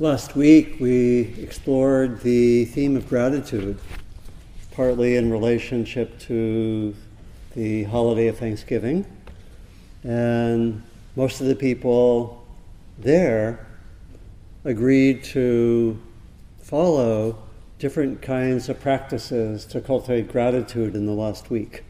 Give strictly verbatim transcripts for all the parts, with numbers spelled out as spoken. Last week we explored the theme of gratitude, partly in relationship to the holiday of Thanksgiving. And most of the people there agreed to follow different kinds of practices to cultivate gratitude in the last week.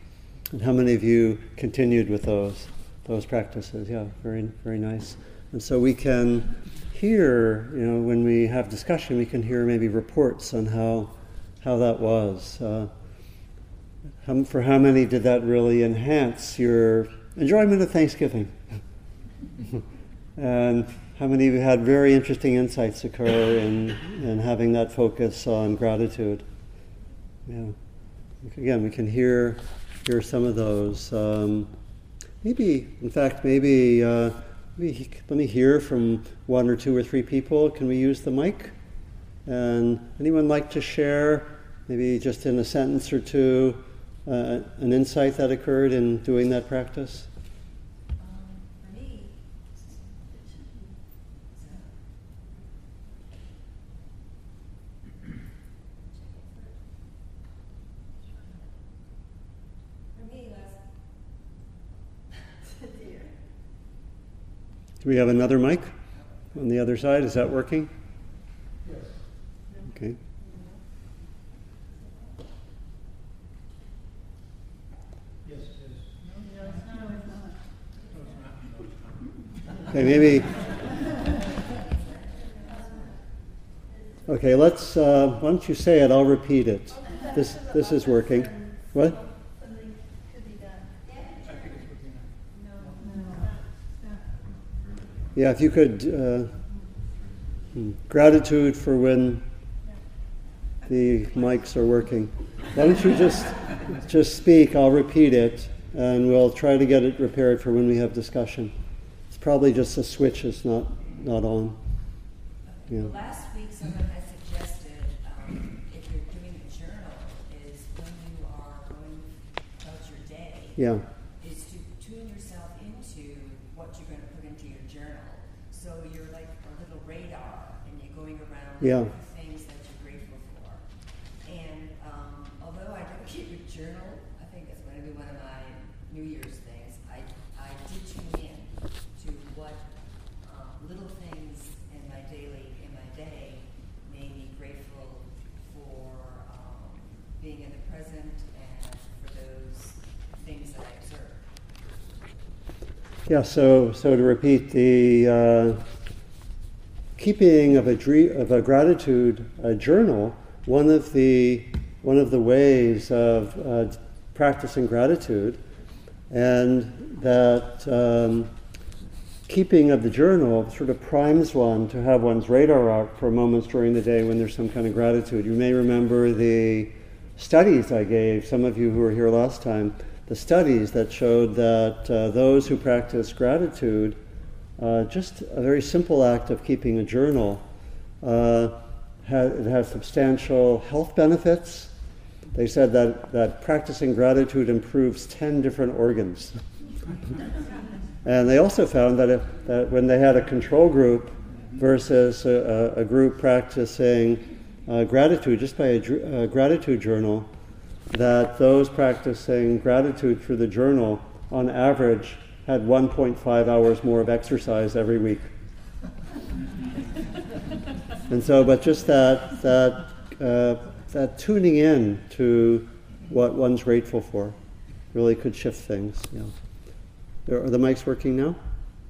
And how many of you continued with those those practices? Yeah, very, very nice. And so we can hear, you know, when we have discussion, we can hear maybe reports on how how that was. Uh, how, for how many did that really enhance your enjoyment of Thanksgiving? And how many of you had very interesting insights occur in, in having that focus on gratitude? Yeah. Again, we can hear hear some of those. Um, maybe, in fact, maybe, uh, maybe let me hear from one or two or three people. Can we use the mic? And anyone like to share, maybe just in a sentence or two, uh, an insight that occurred in doing that practice? Do we have another mic on the other side? Is that working? Yes. Okay. Yes, yes. Okay, maybe. Okay, let's, uh, why don't you say it, I'll repeat it. This this is working. What? Yeah, if you could, uh, gratitude for when the mics are working. Why don't you just just speak, I'll repeat it, and we'll try to get it repaired for when we have discussion. It's probably just a switch that's not, not on. Yeah. Well, last week someone had suggested, um, if you're doing a journal, is when you are going about your day. Yeah. Yeah. Things that you're grateful for. And um, although I don't keep a journal, I think it's going to be one of my New Year's things. I, I did tune in to what um, little things in my daily, in my day made me grateful for um, being in the present and for those things that I observed. Yeah, so, so to repeat the... Uh Keeping of a, dream, of a gratitude a journal, one of the one of the ways of uh, practicing gratitude, and that um, keeping of the journal sort of primes one to have one's radar out for moments during the day when there's some kind of gratitude. You may remember the studies I gave, some of you who were here last time, the studies that showed that uh, those who practice gratitude, Uh, just a very simple act of keeping a journal. Uh, ha- it has substantial health benefits. They said that, that practicing gratitude improves ten different organs. And they also found that, if, that when they had a control group versus a, a, a group practicing uh, gratitude, just by a, dr- a gratitude journal, that those practicing gratitude through the journal, on average, had one point five hours more of exercise every week. And so, but just that that uh, that tuning in to what one's grateful for really could shift things. Yeah. Are the mics working now?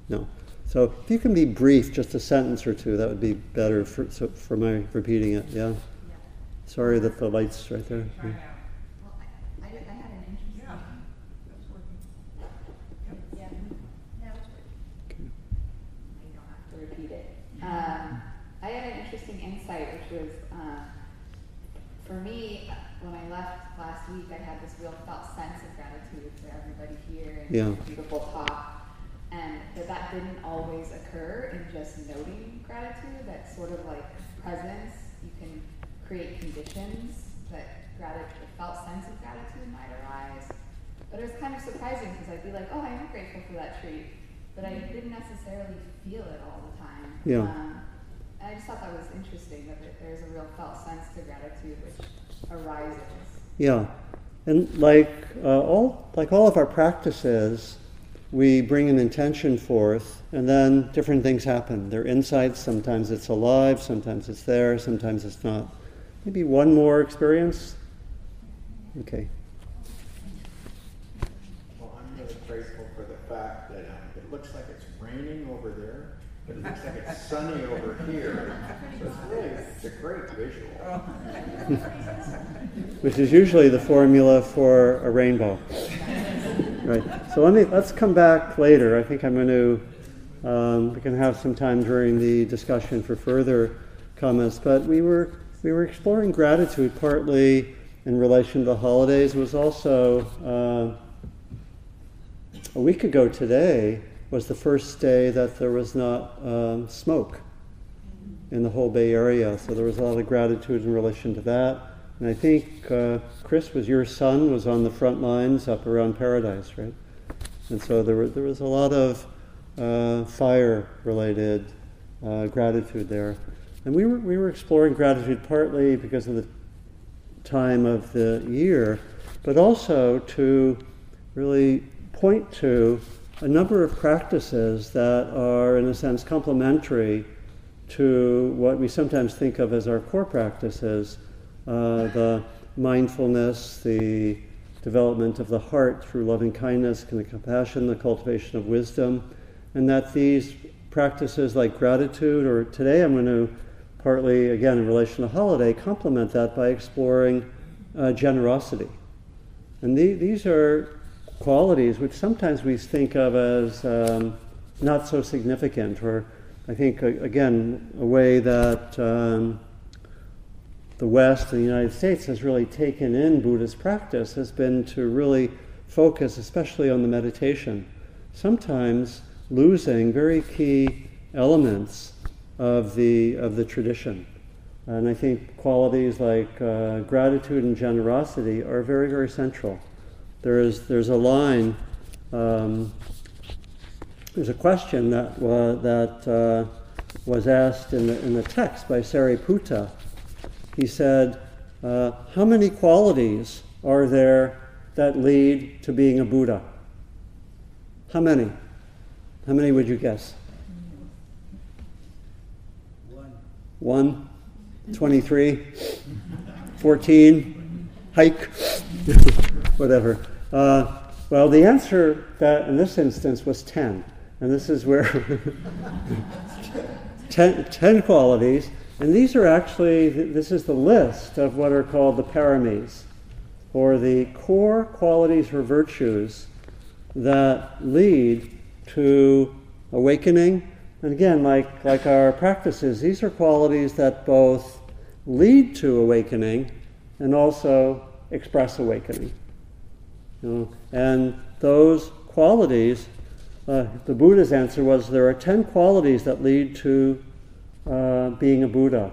No. So if you can be brief, just a sentence or two, that would be better for, so for my repeating it. Yeah. Sorry that the light's right there. Yeah. Um, I had an interesting insight, which was, um, for me, when I left last week, I had this real felt sense of gratitude for everybody here and yeah. the beautiful talk, and that that didn't always occur in just noting gratitude. That's sort of like presence. You can create conditions that gratitude, a felt sense of gratitude might arise. But it was kind of surprising because I'd be like, oh, I am grateful for that treat, but I didn't necessarily feel it all the time. Yeah. Um, and I just thought that was interesting, that there's a real felt sense to gratitude which arises. Yeah, and like uh, all like all of our practices, we bring an intention forth, and then different things happen. They're insights. Sometimes it's alive. Sometimes it's there. Sometimes it's not. Maybe one more experience. Okay. Well, I'm really grateful for the fact that um, it looks like it's raining over there, but it looks like it's sunny over here. So it's really it's a great visual. Which is usually the formula for a rainbow. Right. So let me, let's come back later. I think I'm going to, um, we can have some time during the discussion for further comments. But we were, we were exploring gratitude partly in relation to the holidays. It was also, uh, a week ago today was the first day that there was not um, smoke in the whole Bay Area. So there was a lot of gratitude in relation to that. And I think, uh, Chris, was your son was on the front lines up around Paradise, right? And so there, were, there was a lot of uh, fire-related uh, gratitude there. And we were, we were exploring gratitude partly because of the time of the year, but also to really point to a number of practices that are, in a sense, complementary to what we sometimes think of as our core practices. Uh, the mindfulness, the development of the heart through loving kindness, and the compassion, the cultivation of wisdom, and that these practices like gratitude, or today I'm going to partly, again, in relation to holiday, complement that by exploring uh, generosity. And the, these are qualities which sometimes we think of as um, not so significant, or I think, again, a way that um, the West and the United States has really taken in Buddhist practice has been to really focus especially on the meditation, sometimes losing very key elements of the of the tradition. And I think qualities like uh, gratitude and generosity are very, very central. There is there's a line, um, there's a question that, uh, that uh, was asked in the, in the text by Sariputta. He said, uh, how many qualities are there that lead to being a Buddha? How many? How many would you guess? One. One? twenty-three? fourteen? Hike? Whatever. Uh, well, the answer that in this instance was ten. And this is where ten, ten qualities. And these are actually, this is the list of what are called the paramis, or the core qualities or virtues that lead to awakening. And again, like, like our practices, these are qualities that both lead to awakening and also express awakening. You know, and those qualities, uh, the Buddha's answer was there are ten qualities that lead to Uh, being a Buddha.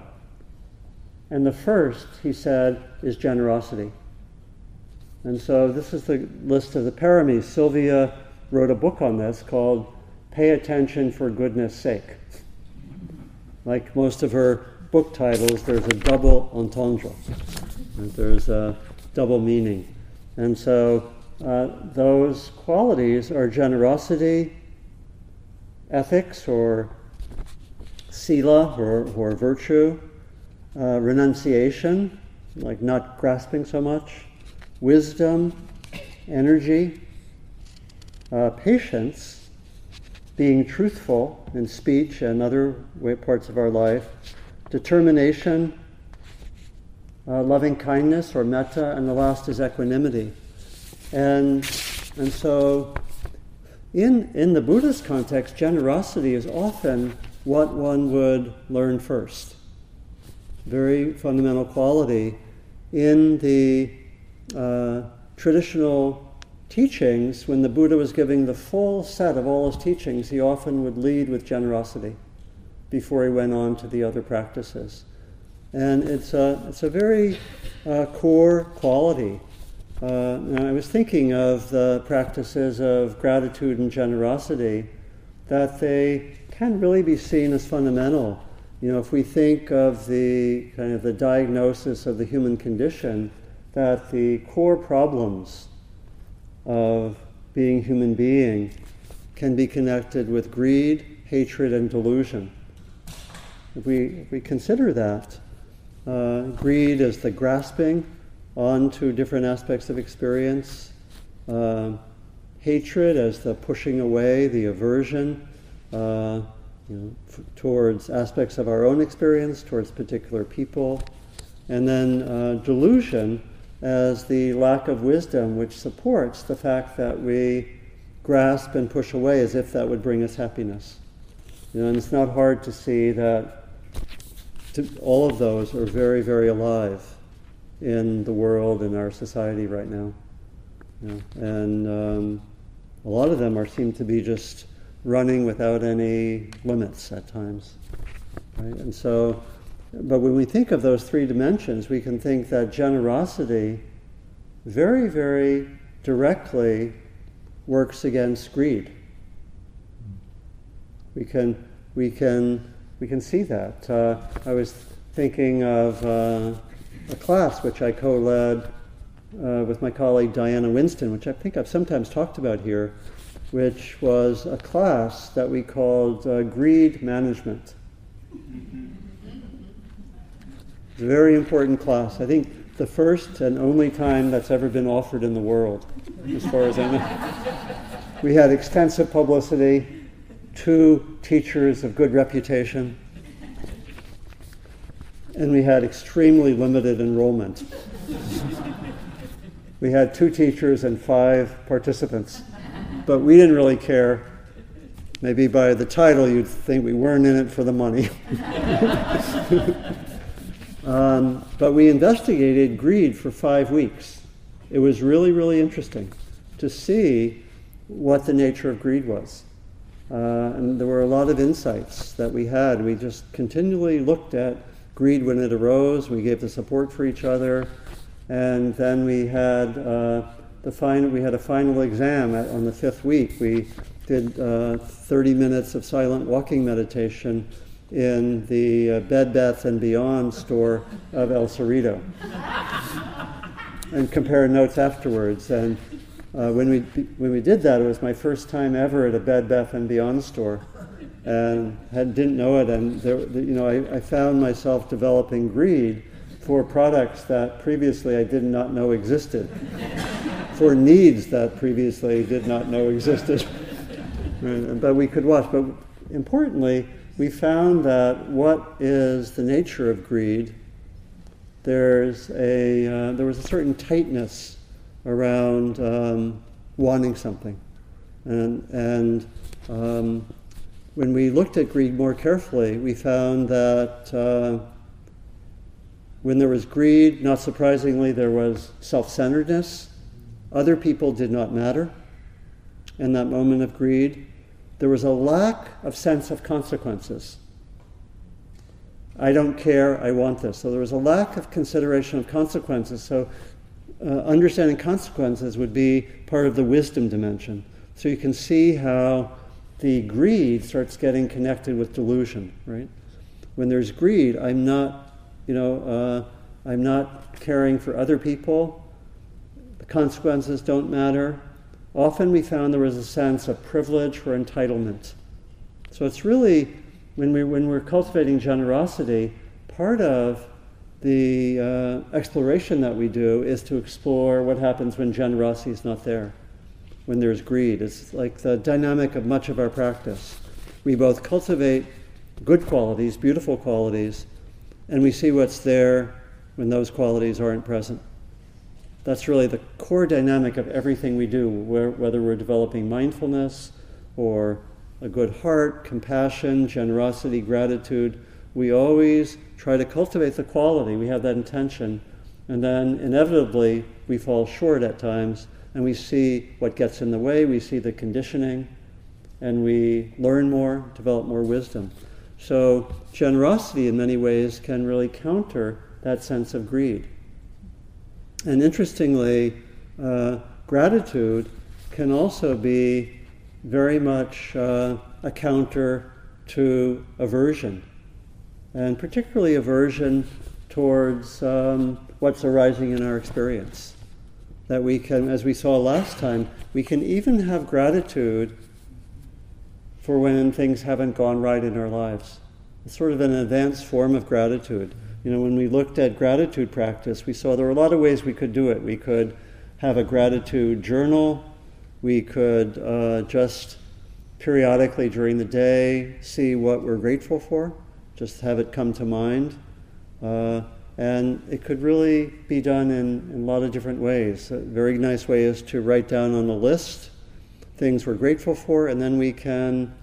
And the first, he said, is generosity. And so this is the list of the paramis. Sylvia wrote a book on this called Pay Attention for Goodness Sake. Like most of her book titles, there's a double entendre. There's a double meaning. And so uh, those qualities are generosity, ethics or sila, or, or virtue, uh, renunciation, like not grasping so much, wisdom, energy, uh, patience, being truthful in speech and other way, parts of our life, determination, uh, loving kindness, or metta, and the last is equanimity. And, and so in, in the Buddhist context, generosity is often what one would learn first. Very fundamental quality in the uh, traditional teachings. When the Buddha was giving the full set of all his teachings, he often would lead with generosity before he went on to the other practices. And it's a, it's a very uh, core quality. Uh, and I was thinking of the practices of gratitude and generosity, that they can really be seen as fundamental You know, if we think of the kind of the diagnosis of the human condition, that the core problems of being human being can be connected with greed, hatred, and delusion. If we, if we consider that, uh, greed is the grasping onto different aspects of experience, uh, hatred as the pushing away, the aversion uh, you know, f- towards aspects of our own experience, towards particular people, and then uh, delusion as the lack of wisdom, which supports the fact that we grasp and push away as if that would bring us happiness. You know, and it's not hard to see that to, all of those are very, very alive in the world, in our society right now. You know, and um, a lot of them are seem to be just running without any limits at times. Right? And so, but when we think of those three dimensions, we can think that generosity very, very directly works against greed. We can, we can, we can see that. Uh, I was thinking of uh, a class which I co-led uh, with my colleague Diana Winston, which I think I've sometimes talked about here, which was a class that we called uh, Greed Management. It's a very important class. I think the first and only time that's ever been offered in the world, as far as I know. We had extensive publicity, two teachers of good reputation, and we had extremely limited enrollment. We had two teachers and five participants, but we didn't really care. Maybe by the title you'd think we weren't in it for the money. Um, but we investigated greed for five weeks. It was really, really interesting to see what the nature of greed was. Uh, and there were a lot of insights that we had. We just continually looked at greed when it arose. We gave the support for each other. And then we had, uh, the final, we had a final exam at, on the fifth week. We did uh, thirty minutes of silent walking meditation in the uh, Bed Bath and Beyond store of El Cerrito, and compare notes afterwards. And uh, when we when we did that, it was my first time ever at a Bed Bath and Beyond store, and had, didn't know it. And there, you know, I, I found myself developing greed for products that previously I did not know existed, for needs that previously did not know existed. Right? But we could watch. But importantly, we found that what is the nature of greed, there's a, uh, there was a certain tightness around um, wanting something. And, and um, when we looked at greed more carefully, we found that uh, when there was greed, not surprisingly, there was self-centeredness. Other people did not matter in that moment of greed. There was a lack of sense of consequences. I don't care, I want this. So there was a lack of consideration of consequences. So uh, understanding consequences would be part of the wisdom dimension. So you can see how the greed starts getting connected with delusion, right? When there's greed, I'm not, you know, uh, I'm not caring for other people. The consequences don't matter. Often we found there was a sense of privilege or entitlement. So it's really, when, we, when we're cultivating generosity, part of the uh, exploration that we do is to explore what happens when generosity is not there, when there's greed. It's like the dynamic of much of our practice. We both cultivate good qualities, beautiful qualities, and we see what's there when those qualities aren't present. That's really the core dynamic of everything we do, whether we're developing mindfulness or a good heart, compassion, generosity, gratitude. We always try to cultivate the quality. We have that intention. And then inevitably, we fall short at times, and we see what gets in the way. We see the conditioning, and we learn more, develop more wisdom. So generosity, in many ways, can really counter that sense of greed. And interestingly, uh, gratitude can also be very much uh, a counter to aversion, and particularly aversion towards um, what's arising in our experience. That we can, as we saw last time, we can even have gratitude for when things haven't gone right in our lives. It's sort of an advanced form of gratitude. You know, when we looked at gratitude practice, we saw there were a lot of ways we could do it. We could have a gratitude journal. We could uh, just periodically during the day see what we're grateful for, just have it come to mind. Uh, and it could really be done in, in a lot of different ways. A very nice way is to write down on a list things we're grateful for, and then we can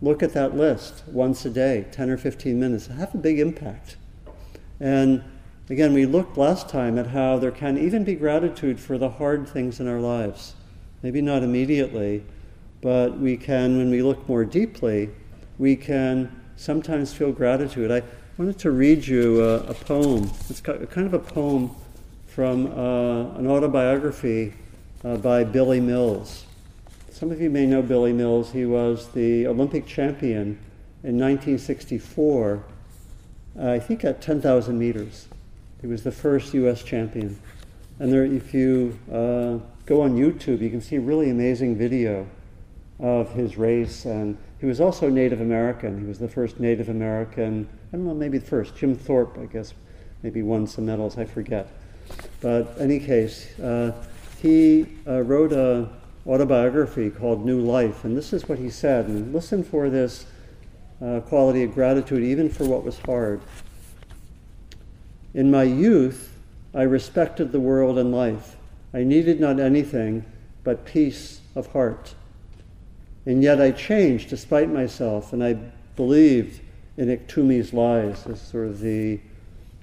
look at that list once a day, ten or fifteen minutes. It has a big impact. And again, we looked last time at how there can even be gratitude for the hard things in our lives. Maybe not immediately, but we can, when we look more deeply, we can sometimes feel gratitude. I wanted to read you a, a poem. It's kind of a poem from uh, an autobiography uh, by Billy Mills. Some of you may know Billy Mills. He was the Olympic champion in nineteen sixty-four, uh, I think at ten thousand meters. He was the first U S champion. And there, if you uh, go on YouTube, you can see a really amazing video of his race. And he was also Native American. He was the first Native American, I don't know, maybe the first. Jim Thorpe, I guess, maybe won some medals, I forget. But in any case, uh, he uh, wrote a autobiography called New Life, and this is what he said. And listen for this uh, quality of gratitude, even for what was hard. In my youth, I respected the world and life. I needed not anything but peace of heart. And yet I changed despite myself, and I believed in Iktumi's lies, as sort of the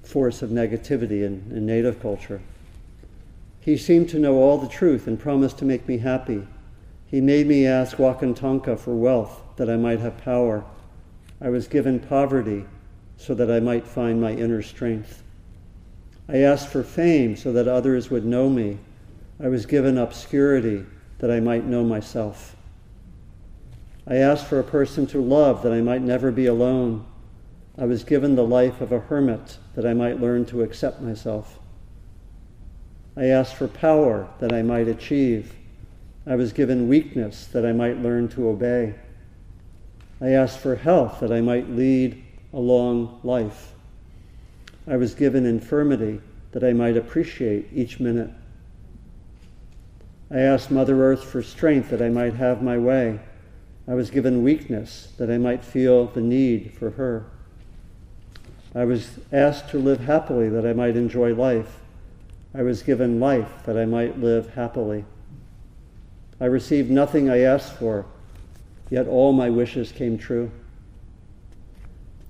force of negativity in, in Native culture. He seemed to know all the truth and promised to make me happy. He made me ask Wakantanka for wealth, that I might have power. I was given poverty, so that I might find my inner strength. I asked for fame, so that others would know me. I was given obscurity, that I might know myself. I asked for a person to love, that I might never be alone. I was given the life of a hermit, that I might learn to accept myself. I asked for power that I might achieve. I was given weakness that I might learn to obey. I asked for health that I might lead a long life. I was given infirmity that I might appreciate each minute. I asked Mother Earth for strength that I might have my way. I was given weakness that I might feel the need for her. I was asked to live happily that I might enjoy life. I was given life that I might live happily. I received nothing I asked for, yet all my wishes came true.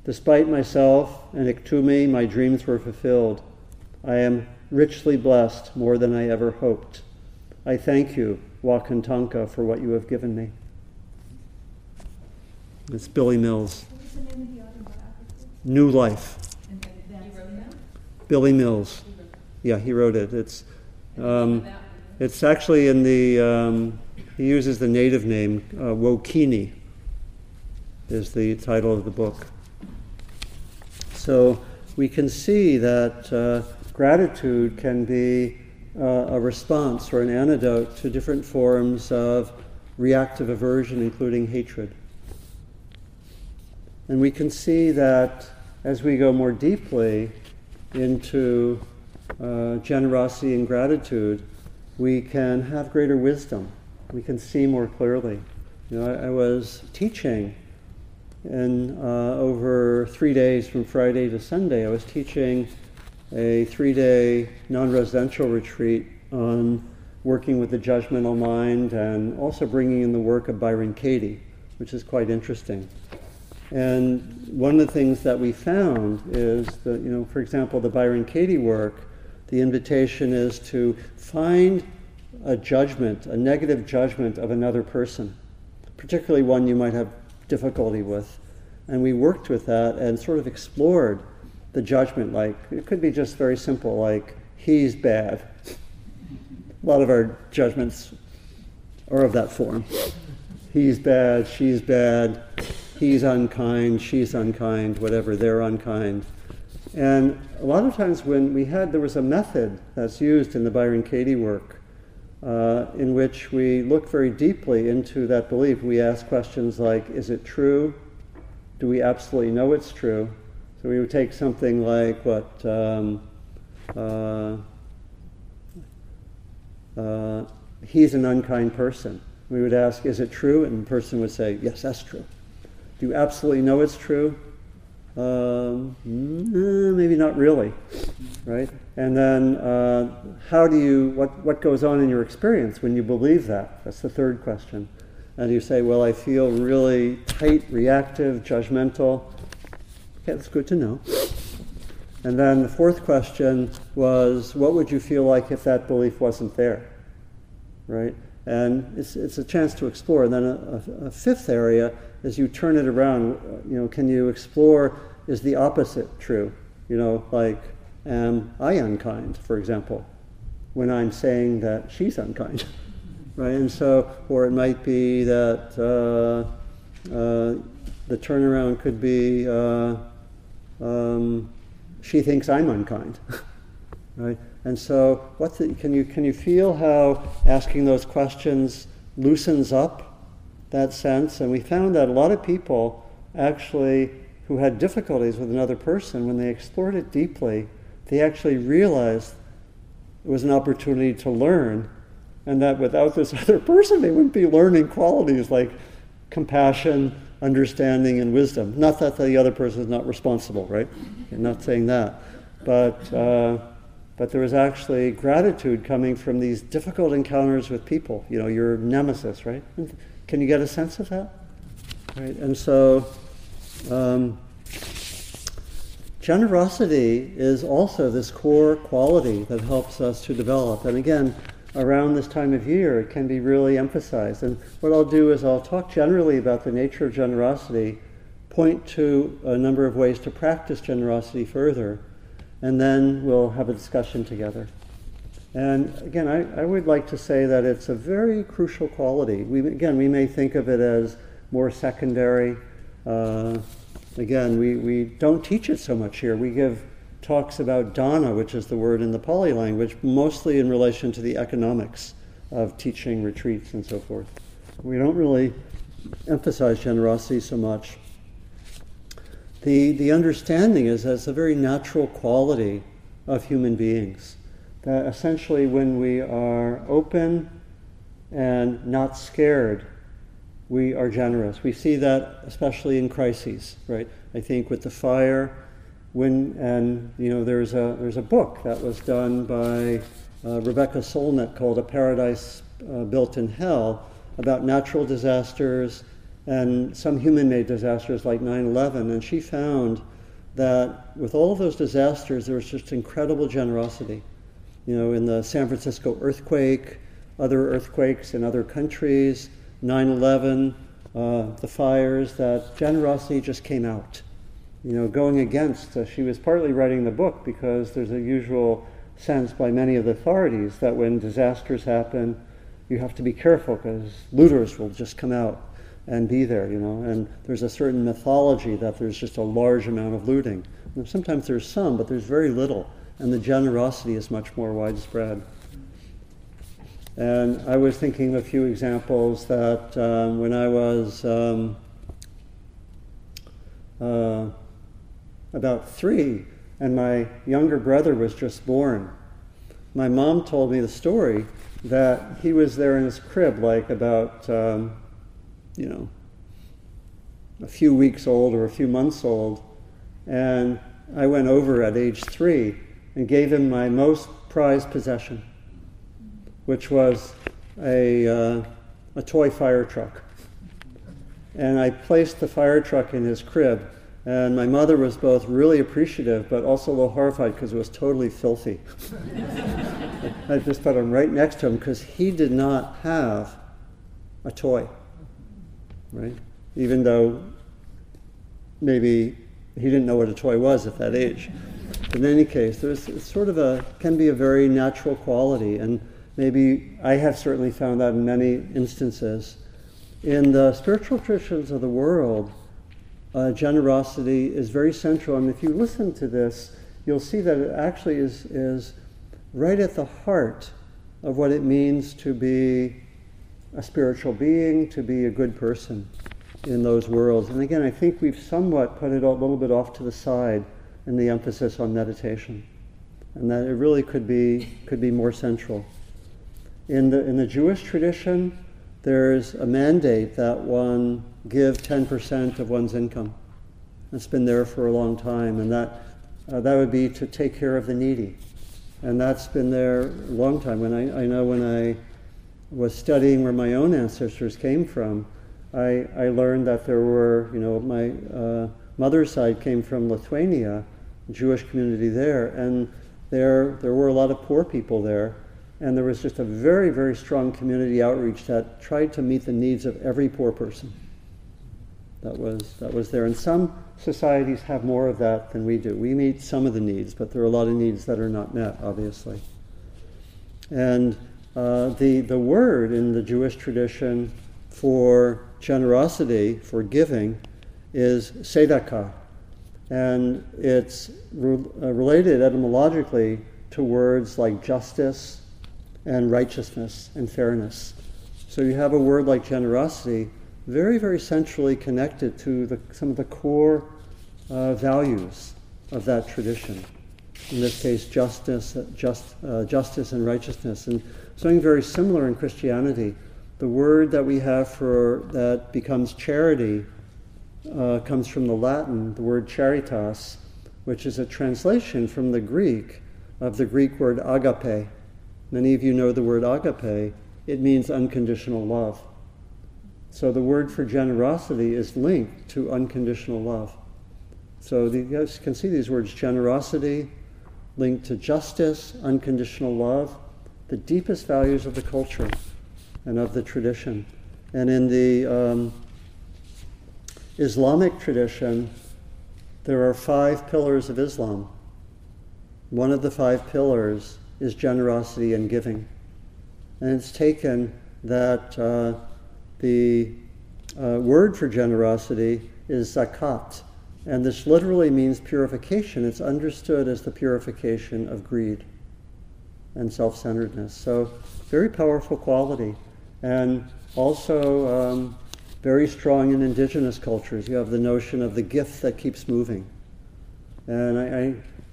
Despite myself and Iktumi, my dreams were fulfilled. I am richly blessed more than I ever hoped. I thank you, Wakantanka, for what you have given me. It's Billy Mills. What was the name of the autobiography? New Life. And he wrote that? Billy Mills. Yeah, he wrote it. It's, um, it's actually in the. Um, he uses the native name uh, Wokini. Is the title of the book. So we can see that uh, gratitude can be uh, a response or an antidote to different forms of reactive aversion, including hatred. And we can see that as we go more deeply into Uh, generosity and gratitude, we can have greater wisdom. We can see more clearly. You know, I, I was teaching, and uh, over three days from Friday to Sunday, I was teaching a three-day non-residential retreat on working with the judgmental mind and also bringing in the work of Byron Katie, which is quite interesting. And one of the things that we found is that, you know, for example, the Byron Katie work, the invitation is to find a judgment, a negative judgment of another person, particularly one you might have difficulty with. And we worked with that and sort of explored the judgment. Like, it could be just very simple, like, he's bad. A lot of our judgments are of that form. He's bad, she's bad, he's unkind, she's unkind, whatever, they're unkind. And a lot of times when we had, there was a method that's used in the Byron Katie work uh, in which we look very deeply into that belief. We ask questions like, is it true? Do we absolutely know it's true? So we would take something like what, um, uh, uh, he's an unkind person. We would ask, is it true? And the person would say, yes, that's true. Do you absolutely know it's true? Um, maybe not really, right? And then uh, how do you, what, what goes on in your experience when you believe that? That's the third question. And you say, well, I feel really tight, reactive, judgmental. Okay, that's good to know. And then the fourth question was, what would you feel like if that belief wasn't there, right? And it's, it's a chance to explore. And then a, a, a fifth area is you turn it around. You know, can you explore, is the opposite true? You know, like, am I unkind, for example, when I'm saying that she's unkind, right? And so, or it might be that uh, uh, the turnaround could be uh, um, she thinks I'm unkind, right? And so, what's the, can you can you feel how asking those questions loosens up that sense? And we found that a lot of people actually who had difficulties with another person, when they explored it deeply, they actually realized it was an opportunity to learn, and that without this other person, they wouldn't be learning qualities like compassion, understanding, and wisdom. Not that the other person is not responsible, right? I'm not saying that, but. Uh, But there was actually gratitude coming from these difficult encounters with people. You know, your nemesis, right? Can you get a sense of that? Right? And so, um, generosity is also this core quality that helps us to develop. And again, around this time of year, it can be really emphasized. And what I'll do is I'll talk generally about the nature of generosity, point to a number of ways to practice generosity further, and then we'll have a discussion together. And again, I, I would like to say that it's a very crucial quality. We, again, we may think of it as more secondary. Uh, again, we, we don't teach it so much here. We give talks about dana, which is the word in the Pali language, mostly in relation to the economics of teaching retreats and so forth. We don't really emphasize generosity so much. The, the understanding is that it's a very natural quality of human beings. That essentially when we are open and not scared, we are generous. We see that especially in crises, right? I think with the fire, when, and you know, there's a, there's a book that was done by uh, Rebecca Solnit called A Paradise uh, Built in Hell about natural disasters and some human-made disasters like nine eleven, and she found that with all of those disasters, there was just incredible generosity. You know, in the San Francisco earthquake, other earthquakes in other countries, nine eleven, uh, the fires, that generosity just came out. You know, going against, uh, she was partly writing the book because there's a usual sense by many of the authorities that when disasters happen, you have to be careful because looters will just come out and be there, you know, and there's a certain mythology that there's just a large amount of looting. And sometimes there's some, but there's very little, and the generosity is much more widespread. And I was thinking of a few examples that um, when I was um, uh, about three, and my younger brother was just born, my mom told me the story that he was there in his crib, like about um, you know, a few weeks old or a few months old. And I went over at age three and gave him my most prized possession, which was a, uh, a toy fire truck. And I placed the fire truck in his crib. And my mother was both really appreciative, but also a little horrified because it was totally filthy. I just put him right next to him because he did not have a toy. Right? Even though maybe he didn't know what a toy was at that age. But in any case, there's it's sort of a, can be a very natural quality, and maybe I have certainly found that in many instances. In the spiritual traditions of the world, uh, generosity is very central. And if you listen to this, you'll see that it actually is, is right at the heart of what it means to be a spiritual being, to be a good person in those worlds. And again, I think we've somewhat put it a little bit off to the side in the emphasis on meditation, and that it really could be, could be more central. In the, in the Jewish tradition, there's a mandate that one give ten percent of one's income. It's been there for a long time, and that, uh, that would be to take care of the needy. And that's been there a long time. When I, I know when I was studying where my own ancestors came from, I, I learned that there were, you know, my uh, mother's side came from Lithuania, Jewish community there, and there, there were a lot of poor people there. And there was just a very, very strong community outreach that tried to meet the needs of every poor person that was, that was there. And some societies have more of that than we do. We meet some of the needs, but there are a lot of needs that are not met, obviously. And uh, the, the word in the Jewish tradition for generosity, for giving, is tzedakah. And it's re related etymologically to words like justice and righteousness and fairness. So you have a word like generosity very, very centrally connected to the, some of the core uh, values of that tradition. In this case, justice, just, uh, justice and righteousness. And something very similar in Christianity. The word that we have for that becomes charity uh, comes from the Latin, the word charitas, which is a translation from the Greek of the Greek word agape. Many of you know the word agape. It means unconditional love. So the word for generosity is linked to unconditional love. So the, you guys can see these words, generosity, linked to justice, unconditional love, the deepest values of the culture and of the tradition. And in the um, Islamic tradition, there are five pillars of Islam. One of the five pillars is generosity and giving. And it's taken that uh, the uh, word for generosity is zakat. And this literally means purification. It's understood as the purification of greed and self-centeredness. So very powerful quality. And also um, very strong in indigenous cultures. You have the notion of the gift that keeps moving. And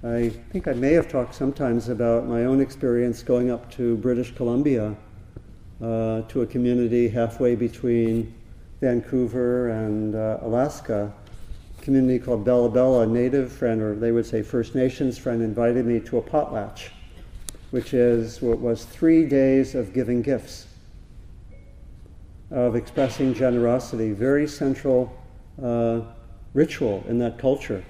I, I, I think I may have talked sometimes about my own experience going up to British Columbia uh, to a community halfway between Vancouver and uh, Alaska, a community called Bella Bella. A Native friend, or they would say First Nations friend, invited me to a potlatch, which is what was three days of giving gifts, of expressing generosity, very central uh, ritual in that culture.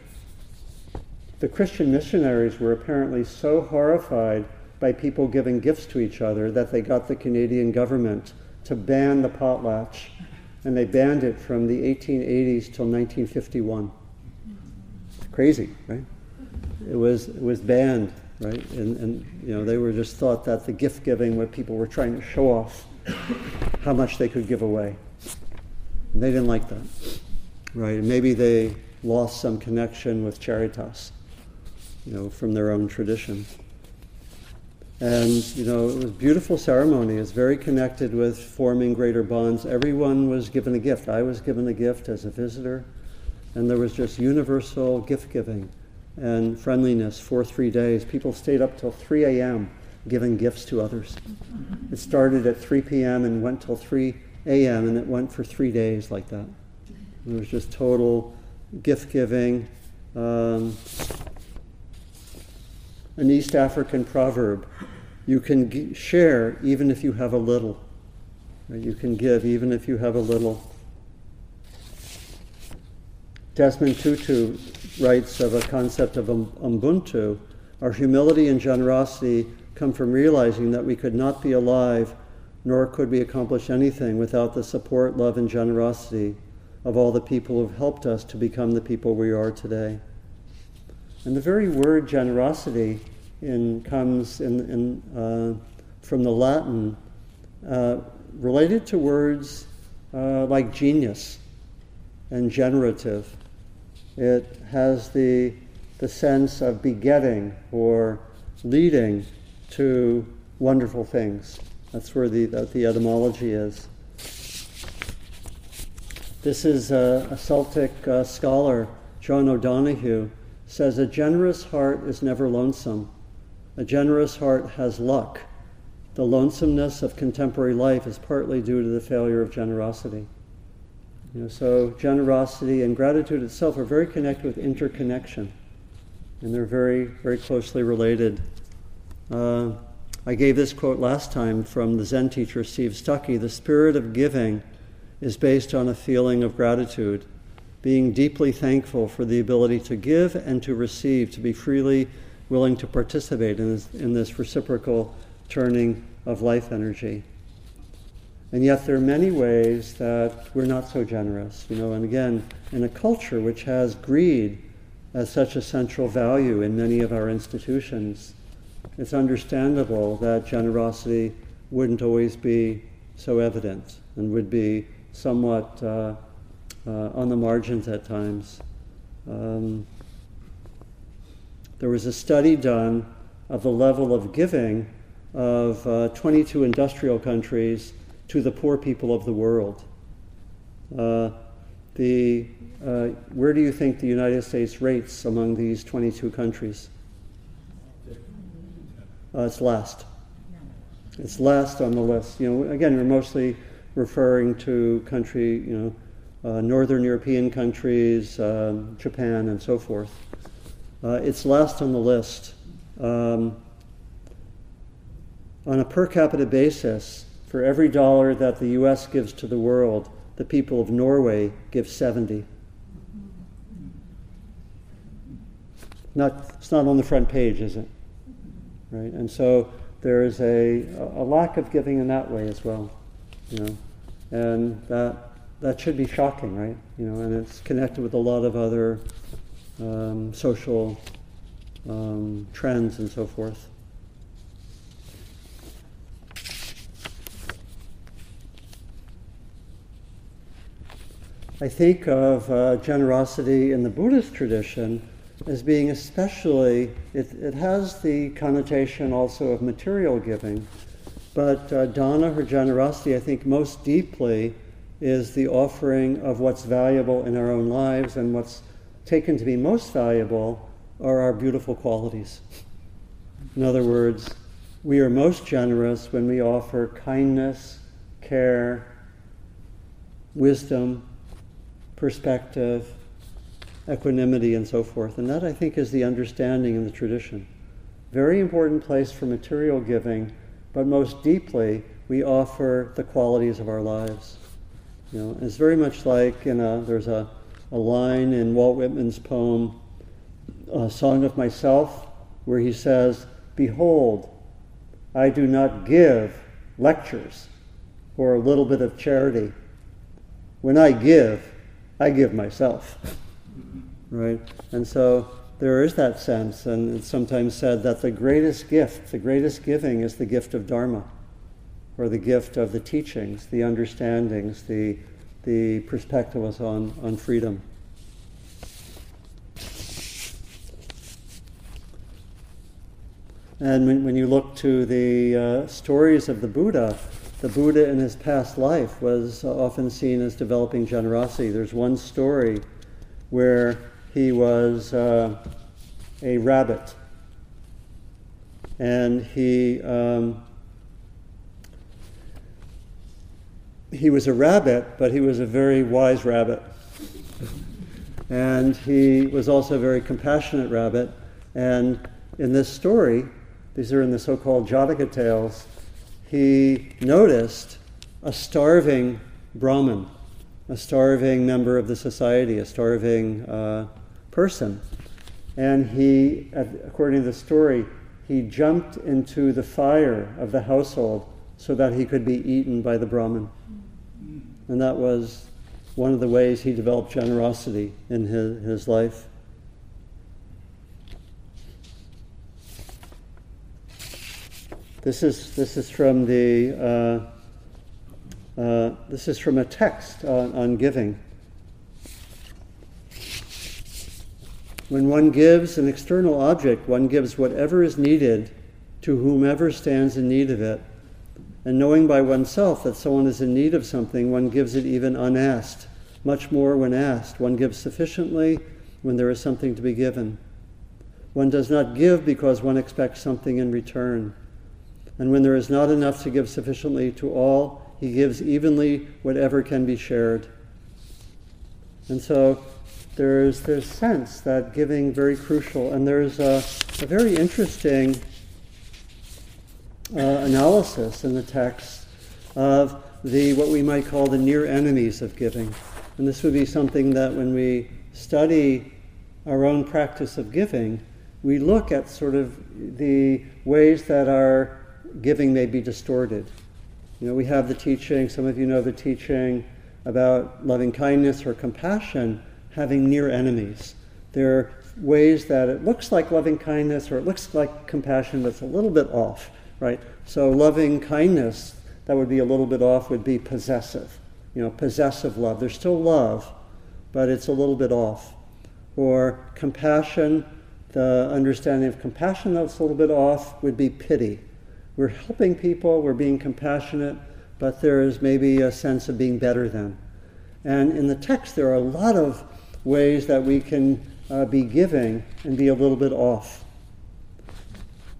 The Christian missionaries were apparently so horrified by people giving gifts to each other that they got the Canadian government to ban the potlatch, and they banned it from the eighteen eighties till nineteen fifty-one. It's crazy, right? It was, it was banned, right? And, and you know, they were just thought that the gift giving, what people were trying to show off how much they could give away. And they didn't like that, right? And maybe they lost some connection with charitas, you know, from their own tradition. And, you know, it was a beautiful ceremony. It's very connected with forming greater bonds. Everyone was given a gift. I was given a gift as a visitor. And there was just universal gift giving and friendliness for three days. People stayed up till three a m giving gifts to others. It started at three p m and went till three a m and it went for three days like that. It was just total gift giving. Um, an East African proverb, you can g share even if you have a little. Right? You can give even if you have a little. Desmond Tutu writes of a concept of um, Ubuntu, our humility and generosity come from realizing that we could not be alive, nor could we accomplish anything without the support, love, and generosity of all the people who have helped us to become the people we are today. And the very word generosity in, comes in, in, uh, from the Latin, uh, related to words uh, like genius and generative. It has the, the sense of begetting or leading to wonderful things. That's where the, that the etymology is. This is a, a Celtic uh, scholar, John O'Donohue, says a generous heart is never lonesome. A generous heart has luck. The lonesomeness of contemporary life is partly due to the failure of generosity. You know, so generosity and gratitude itself are very connected with interconnection, and they're very, very closely related. Uh, I gave this quote last time from the Zen teacher Steve Stuckey: the spirit of giving is based on a feeling of gratitude, being deeply thankful for the ability to give and to receive, to be freely willing to participate in this, in this reciprocal turning of life energy. And yet there are many ways that we're not so generous, you know, and again, in a culture which has greed as such a central value in many of our institutions, it's understandable that generosity wouldn't always be so evident and would be somewhat uh, uh, on the margins at times. Um, there was a study done of the level of giving of uh, twenty-two industrial countries to the poor people of the world. Uh, the, uh, where do you think the United States rates among these twenty-two countries? Uh, it's last. It's last on the list. You know, again, we're mostly referring to country, you know, uh, Northern European countries, um, Japan, and so forth. Uh, it's last on the list. Um, on a per capita basis, for every dollar that the U S gives to the world, the people of Norway give seventy. Not, it's not on the front page, is it? Right? And so there is a, a lack of giving in that way as well, you know, and that, that should be shocking, right? You know, and it's connected with a lot of other um, social um, trends and so forth. I think of uh, generosity in the Buddhist tradition as being especially, it, it has the connotation also of material giving, but uh, Donna, her generosity, I think most deeply is the offering of what's valuable in our own lives, and what's taken to be most valuable are our beautiful qualities. In other words, we are most generous when we offer kindness, care, wisdom, perspective, equanimity, and so forth. And that, I think, is the understanding in the tradition. Very important place for material giving, but most deeply, we offer the qualities of our lives. You know, it's very much like, you know, there's a, a line in Walt Whitman's poem, A Song of Myself, where he says, "Behold, I do not give lectures for a little bit of charity. When I give, I give myself," right? And so there is that sense, and it's sometimes said that the greatest gift, the greatest giving is the gift of Dharma, or the gift of the teachings, the understandings, the, the perspectives on, on freedom. And when, when you look to the uh, stories of the Buddha, the Buddha in his past life was often seen as developing generosity. There's one story where he was uh, a rabbit, and he um, he was a rabbit, but he was a very wise rabbit, and he was also a very compassionate rabbit. And in this story, these are in the so-called Jataka tales, he noticed a starving Brahmin, a starving member of the society, a starving uh, person. And he, according to the story, he jumped into the fire of the household so that he could be eaten by the Brahmin. And that was one of the ways he developed generosity in his, his life. This is this is from the uh, uh, this is from a text on, on giving. When one gives an external object, one gives whatever is needed to whomever stands in need of it. And knowing by oneself that someone is in need of something, one gives it even unasked, much more when asked. One gives sufficiently when there is something to be given. One does not give because one expects something in return. And when there is not enough to give sufficiently to all, he gives evenly whatever can be shared. And so there's this sense that giving very crucial, and there's a, a very interesting Uh, analysis in the text of the what we might call the near enemies of giving. And this would be something that when we study our own practice of giving, we look at sort of the ways that our giving may be distorted. You know, we have the teaching, some of you know the teaching about loving kindness or compassion having near enemies. There are ways that it looks like loving kindness or it looks like compassion that's a little bit off. Right? So loving kindness, that would be a little bit off, would be possessive. You know, possessive love. There's still love, but it's a little bit off. Or compassion, the understanding of compassion that's a little bit off would be pity. We're helping people, we're being compassionate, but there is maybe a sense of being better than. And in the text, there are a lot of ways that we can uh, be giving and be a little bit off.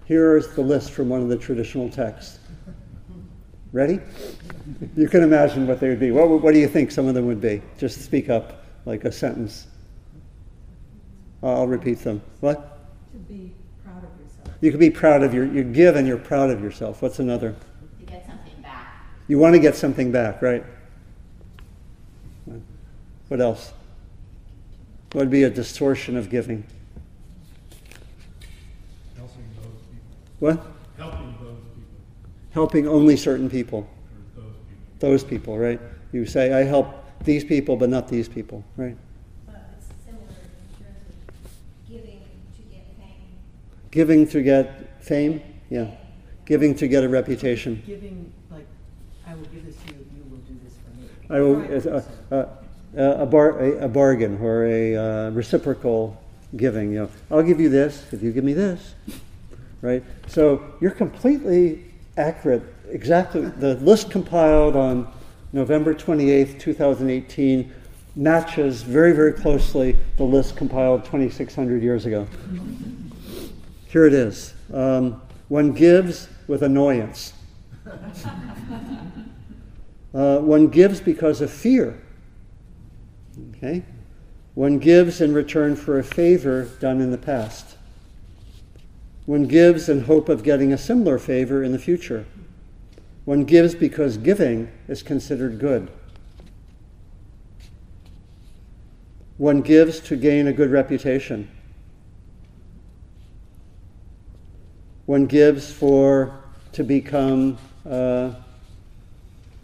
Here is the list from one of the traditional texts. Ready? You can imagine what they would be. What, what do you think some of them would be? Just speak up like a sentence. Uh, I'll repeat them. What? To be proud of yourself. You could be proud of your, you give and you're proud of yourself. What's another? To get something back. You want to get something back, right? What else? What would be a distortion of giving? What? Helping those people. Helping only certain people. Those people. Those people, right? You say, I help these people, but not these people, right? But it's similar in terms of giving to get fame. Giving to get fame? Yeah. Fame. Giving to get a reputation. Giving, like, I will give this to you, you will do this for me. I will, uh, uh, uh, a, bar, a, a bargain or a uh, reciprocal giving. You know, I'll give you this if you give me this. Right? So you're completely accurate. Exactly. The list compiled on November twenty-eighth, two thousand eighteen matches very, very closely the list compiled twenty-six hundred years ago. Here it is. Um, one gives with annoyance. Uh, one gives because of fear. Okay? One gives in return for a favor done in the past. One gives in hope of getting a similar favor in the future. One gives because giving is considered good. One gives to gain a good reputation. One gives for to become uh,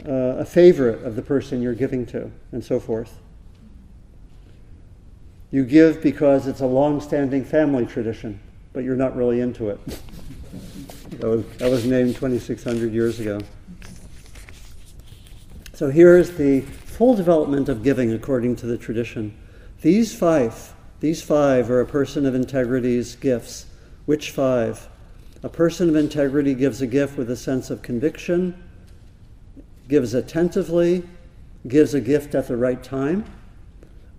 uh, a favorite of the person you're giving to, and so forth. You give because it's a long-standing family tradition, but you're not really into it. That was, that was named twenty-six hundred years ago. So here is the full development of giving according to the tradition. These five, these five are a person of integrity's gifts. Which five? A person of integrity gives a gift with a sense of conviction, gives attentively, gives a gift at the right time.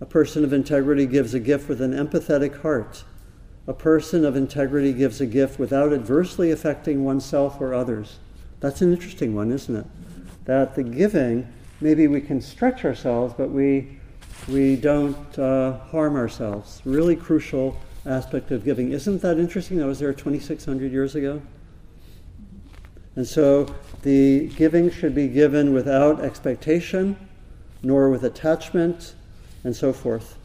A person of integrity gives a gift with an empathetic heart. A person of integrity gives a gift without adversely affecting oneself or others. That's an interesting one, isn't it? That the giving, maybe we can stretch ourselves, but we we don't uh, harm ourselves. Really crucial aspect of giving. Isn't that interesting? That was there twenty-six hundred years ago. And so the giving should be given without expectation, nor with attachment, and so forth.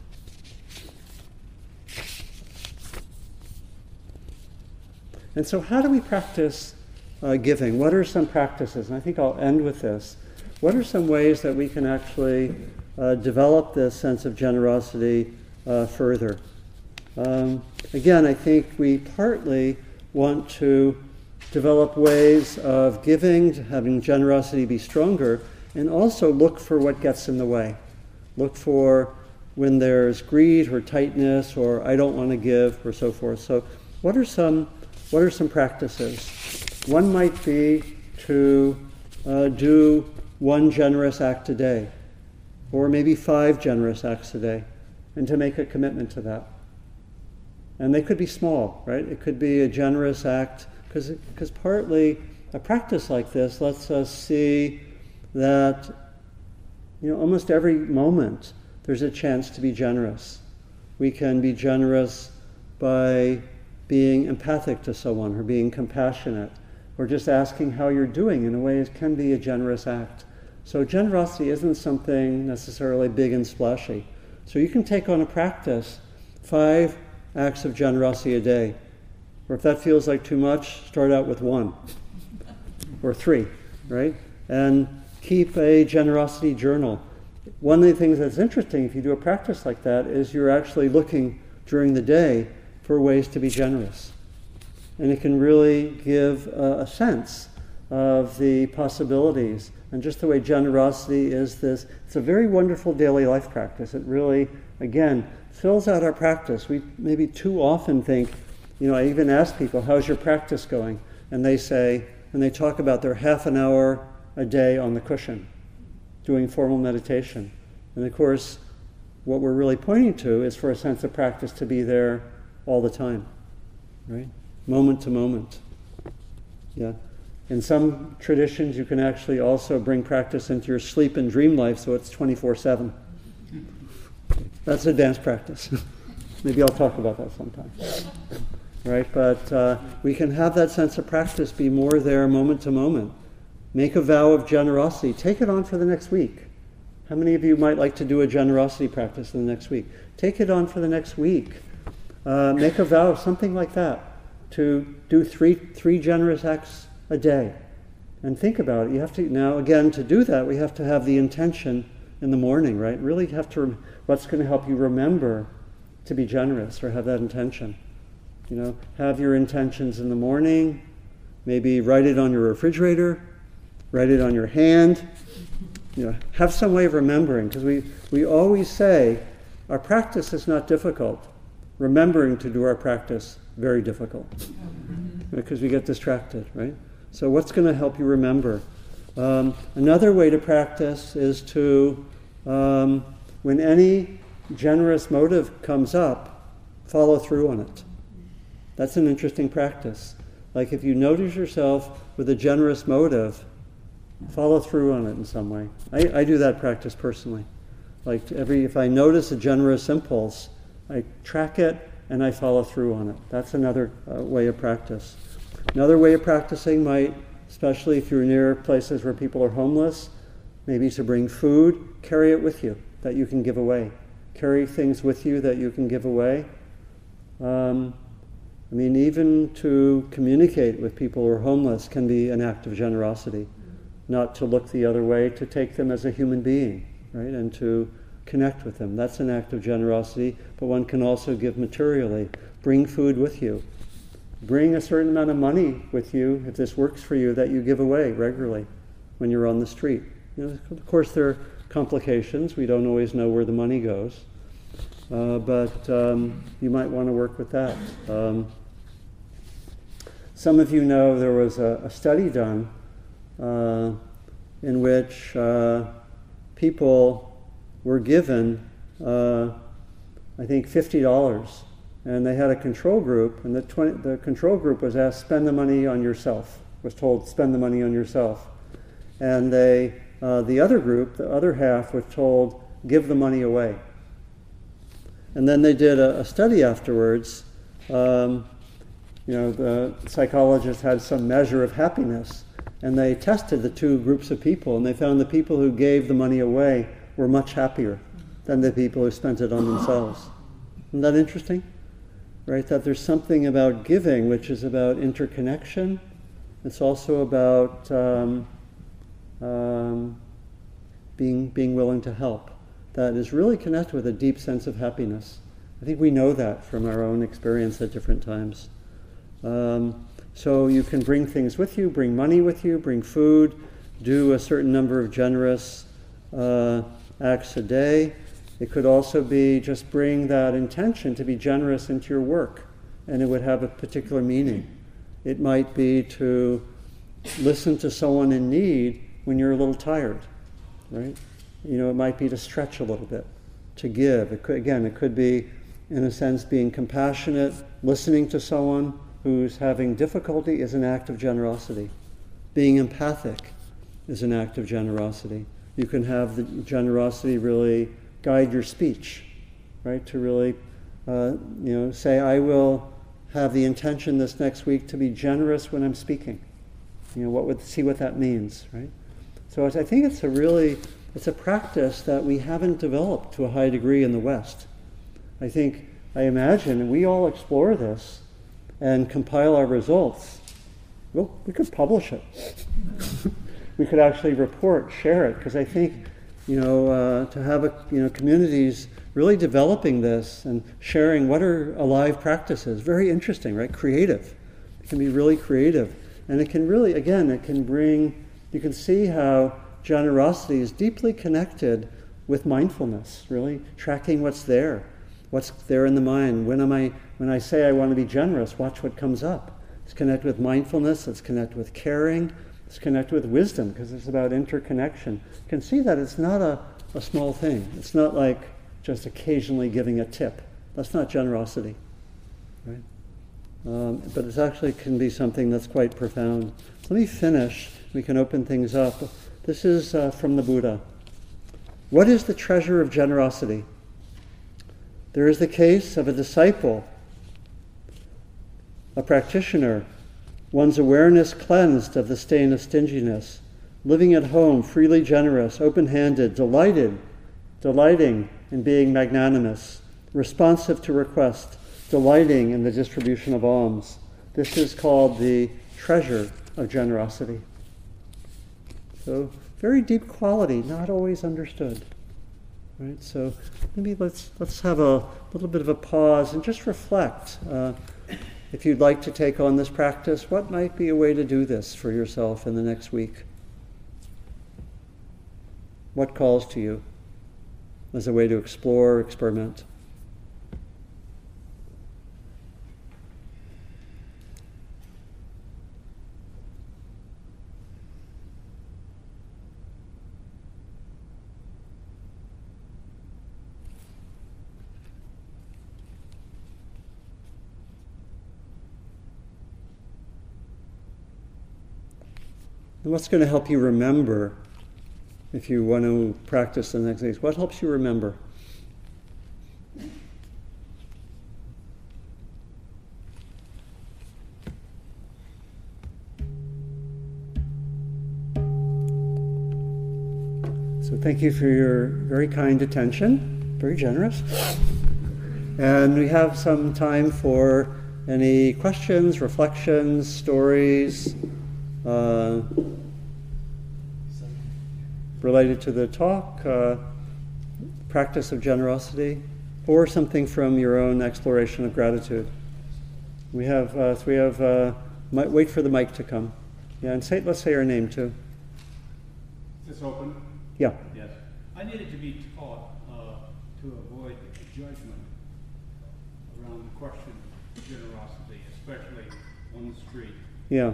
And so how do we practice uh, giving? What are some practices? And I think I'll end with this. What are some ways that we can actually uh, develop this sense of generosity uh, further? Um, again, I think we partly want to develop ways of giving, having generosity be stronger, and also look for what gets in the way. Look for when there's greed or tightness or I don't want to give or so forth. So what are some, what are some practices? One might be to uh, do one generous act a day, or maybe five generous acts a day, and to make a commitment to that. And they could be small, right? It could be a generous act, because because partly a practice like this lets us see that, you know, almost every moment there's a chance to be generous. We can be generous by being empathic to someone, or being compassionate, or just asking how you're doing in a way that can be a generous act. So generosity isn't something necessarily big and splashy. So you can take on a practice, five acts of generosity a day. Or if that feels like too much, start out with one or three, right? And keep a generosity journal. One of the things that's interesting if you do a practice like that is you're actually looking during the day for ways to be generous. And it can really give uh, a sense of the possibilities and just the way generosity is this. It's a very wonderful daily life practice. It really, again, fills out our practice. We maybe too often think, you know, I even ask people, how's your practice going? And they say, and they talk about their half an hour a day on the cushion doing formal meditation. And of course, what we're really pointing to is for a sense of practice to be there all the time, right? Moment to moment, yeah. In some traditions, you can actually also bring practice into your sleep and dream life, so it's twenty-four seven. That's advanced practice. Maybe I'll talk about that sometime. Right, but uh, we can have that sense of practice be more there moment to moment. Make a vow of generosity. Take it on for the next week. How many of you might like to do a generosity practice in the next week? Take it on for the next week. Uh, make a vow of something like that, to do three three generous acts a day. And think about it. You have to, now again, to do that, we have to have the intention in the morning, right? Really have to, rem- what's going to help you remember to be generous or have that intention? You know, have your intentions in the morning, maybe write it on your refrigerator, write it on your hand, you know, have some way of remembering, because we, we always say our practice is not difficult. Remembering to do our practice, very difficult, because we get distracted, right? So what's going to help you remember? Um, another way to practice is to, um, when any generous motive comes up, follow through on it. That's an interesting practice. Like if you notice yourself with a generous motive, follow through on it in some way. I, I do that practice personally. Like every, if I notice a generous impulse, I track it and I follow through on it. That's another uh, way of practice. Another way of practicing might, especially if you're near places where people are homeless, maybe to bring food, carry it with you that you can give away. Carry things with you that you can give away. Um, I mean, even to communicate with people who are homeless can be an act of generosity. Not to look the other way, to take them as a human being, right? And to connect with them. That's an act of generosity, but one can also give materially. Bring food with you. Bring a certain amount of money with you, if this works for you, that you give away regularly when you're on the street. You know, of course, there are complications. We don't always know where the money goes, uh, but um, you might want to work with that. Um, some of you know there was a, a study done uh, in which uh, people were given, uh, I think, fifty dollars. And they had a control group, and the, twenty, the control group was asked, spend the money on yourself, was told, spend the money on yourself. And they, uh, the other group, the other half, was told, give the money away. And then they did a, a study afterwards. Um, you know, the psychologist had some measure of happiness, and they tested the two groups of people, and they found the people who gave the money away were much happier than the people who spent it on themselves. Isn't that interesting? Right, that there's something about giving which is about interconnection. It's also about um, um, being being willing to help. That is really connected with a deep sense of happiness. I think we know that from our own experience at different times. Um, so you can bring things with you, bring money with you, bring food, do a certain number of generous uh, acts a day, It could also be just bring that intention to be generous into your work, and it would have a particular meaning. It might be to listen to someone in need when you're a little tired, right? You know, it might be to stretch a little bit, to give. It could, again, it could be, in a sense, being compassionate. Listening to someone who's having difficulty is an act of generosity. Being empathic is an act of generosity. You can have the generosity really guide your speech, right? To really, uh, you know, say, I will have the intention this next week to be generous when I'm speaking. You know, what would see what that means, right? So it's, I think it's a really, it's a practice that we haven't developed to a high degree in the West. I think, I imagine, and we all explore this and compile our results. Well, we could publish it. We could actually report, share it, because I think, you know, uh, to have a, you know, communities really developing this and sharing what are alive practices. Very interesting, right? Creative. It can be really creative. And it can really, again, it can bring, you can see how generosity is deeply connected with mindfulness, really tracking what's there, what's there in the mind. When am I, when I say I want to be generous, watch what comes up. It's connected with mindfulness, it's connected with caring, it's connected with wisdom, because it's about interconnection. You can see that it's not a, a small thing. It's not like just occasionally giving a tip. That's not generosity, right? Um, but it actually can be something that's quite profound. Let me finish. We can open things up. This is uh, from the Buddha. What is the treasure of generosity? There is the case of a disciple, a practitioner, one's awareness cleansed of the stain of stinginess, living at home, freely generous, open-handed, delighted, delighting in being magnanimous, responsive to request, delighting in the distribution of alms. This is called the treasure of generosity. So, very deep quality, not always understood. Right, so maybe let's let's have a little bit of a pause and just reflect. Uh, if you'd like to take on this practice, what might be a way to do this for yourself in the next week? What calls to you as a way to explore, experiment? And what's going to help you remember, if you want to practice the next days, what helps you remember? So thank you for your very kind attention, very generous. And we have some time for any questions, reflections, stories, Uh, related to the talk, uh, practice of generosity, or something from your own exploration of gratitude. We have, uh, so we have, uh, might wait for the mic to come. Yeah, and say, let's say your name too. Is this open? Yeah. Yes. I needed to be taught uh, to avoid judgment around the question of generosity, especially on the street. Yeah.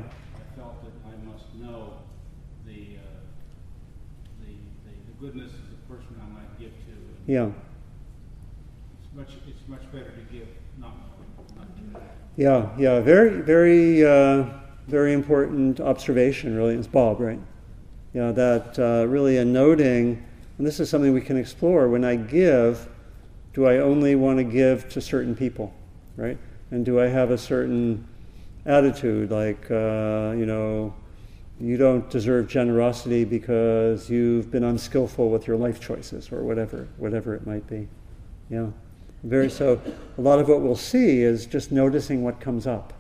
Goodness is the person I might give to. Yeah. It's much. It's much better to give, not not to give. Yeah. Yeah. Very, very, uh, very important observation. Really, it's Bob, right? Yeah. That uh, really a noting, and this is something we can explore. When I give, do I only want to give to certain people, right? And do I have a certain attitude, like uh, you know? You don't deserve generosity because you've been unskillful with your life choices, or whatever, whatever it might be. Yeah, very. So a lot of what we'll see is just noticing what comes up.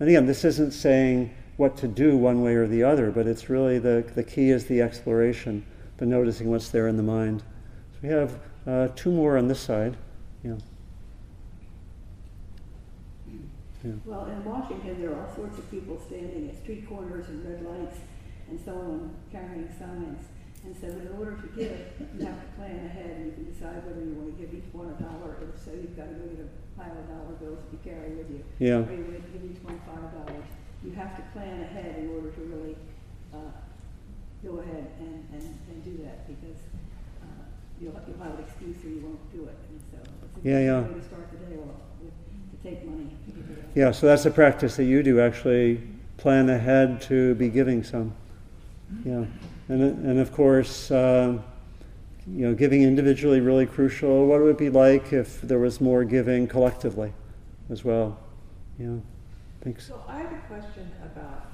And again, this isn't saying what to do one way or the other, but it's really the the key is the exploration, the noticing what's there in the mind. So we have uh, two more on this side. Yeah. Yeah. Well, in Washington, there are all sorts of people standing at street corners and red lights and so on, carrying signs. And so in order to give, you have to plan ahead, and you can decide whether you want to give each one a dollar, or so you've got to go get a pile of dollar bills to carry with you. Yeah. Or you would give each one five dollars. You have to plan ahead in order to really uh, go ahead and, and, and do that, because uh, you'll, you'll have an excuse or you won't do it. And so it's a good yeah, yeah. way to start the day off with, to take money. To give it yeah, so that's a practice that you do, actually plan ahead to be giving some. Yeah. And, and of course, uh, you know, giving individually really crucial. What would it be like if there was more giving collectively as well? Yeah, thanks. So I have a question about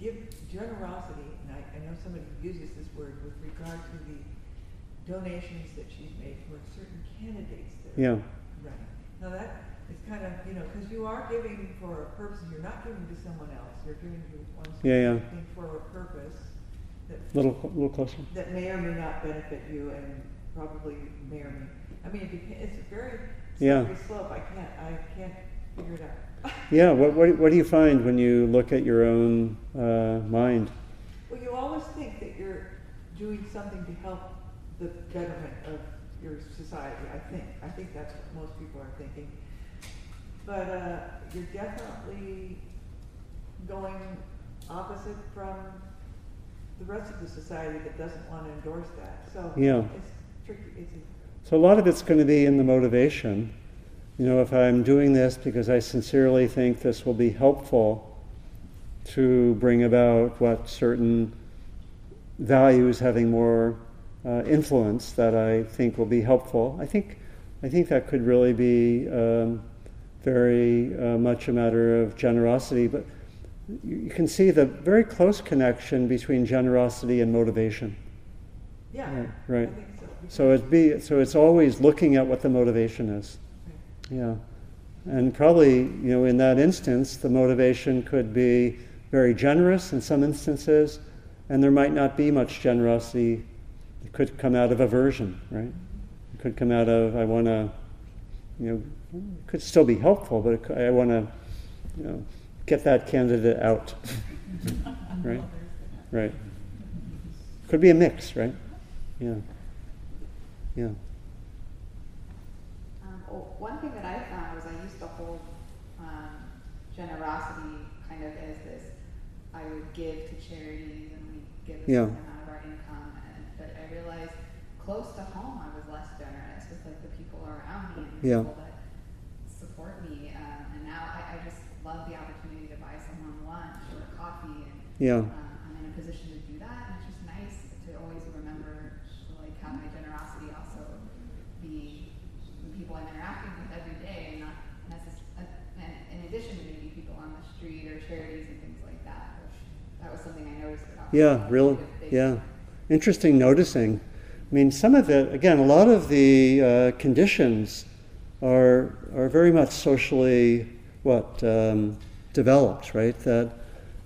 give generosity, and I, I know somebody uses this word with regard to the donations that she's made for certain candidates that yeah. are running. Now that is kind of, you know, because you are giving for a purpose, you're not giving to someone else, you're giving to one yeah, yeah. for a purpose. That little, little closer. That may or may not benefit you, and probably may or may. I mean, it depends, it's a very yeah. slope. I can't, I can't figure it out. yeah. What, what, what do you find when you look at your own uh, mind? Well, you always think that you're doing something to help the betterment of your society. I think, I think that's what most people are thinking. But uh, you're definitely going opposite from the rest of the society that doesn't want to endorse that. So yeah. it's tricky. It's so a lot of it's going to be in the motivation. You know, if I'm doing this because I sincerely think this will be helpful to bring about what certain values having more uh, influence that I think will be helpful, I think, I think that could really be um, very uh, much a matter of generosity. But you can see the very close connection between generosity and motivation. Yeah, yeah right. I think so. So it be so it's always looking at what the motivation is. Right. Yeah, and probably, you know, in that instance, the motivation could be very generous in some instances, and there might not be much generosity. It could come out of aversion, right? Mm-hmm. It could come out of I want to, you know, it could still be helpful, but it could, I want to, you know. Get that candidate out, right? Right. Could be a mix, right? Yeah. Yeah. Um, well, one thing that I found was I used to hold um, generosity kind of as this: I would give to charities, and we give a yeah. certain amount of our income. And but I realized close to home, I was less generous with like the people around me and the yeah. people that support me. Um, and now I, I just love the opportunity to buy someone lunch or coffee, and yeah. uh, I'm in a position to do that. And it's just nice to always remember, like, how my generosity also be the people I'm interacting with every day, and not necessarily, uh, in addition to maybe people on the street or charities and things like that. That was something I noticed about. Yeah, really. Yeah, interesting noticing. I mean, some of it, again, a lot of the uh, conditions are are very much socially. What um, developed, right? That,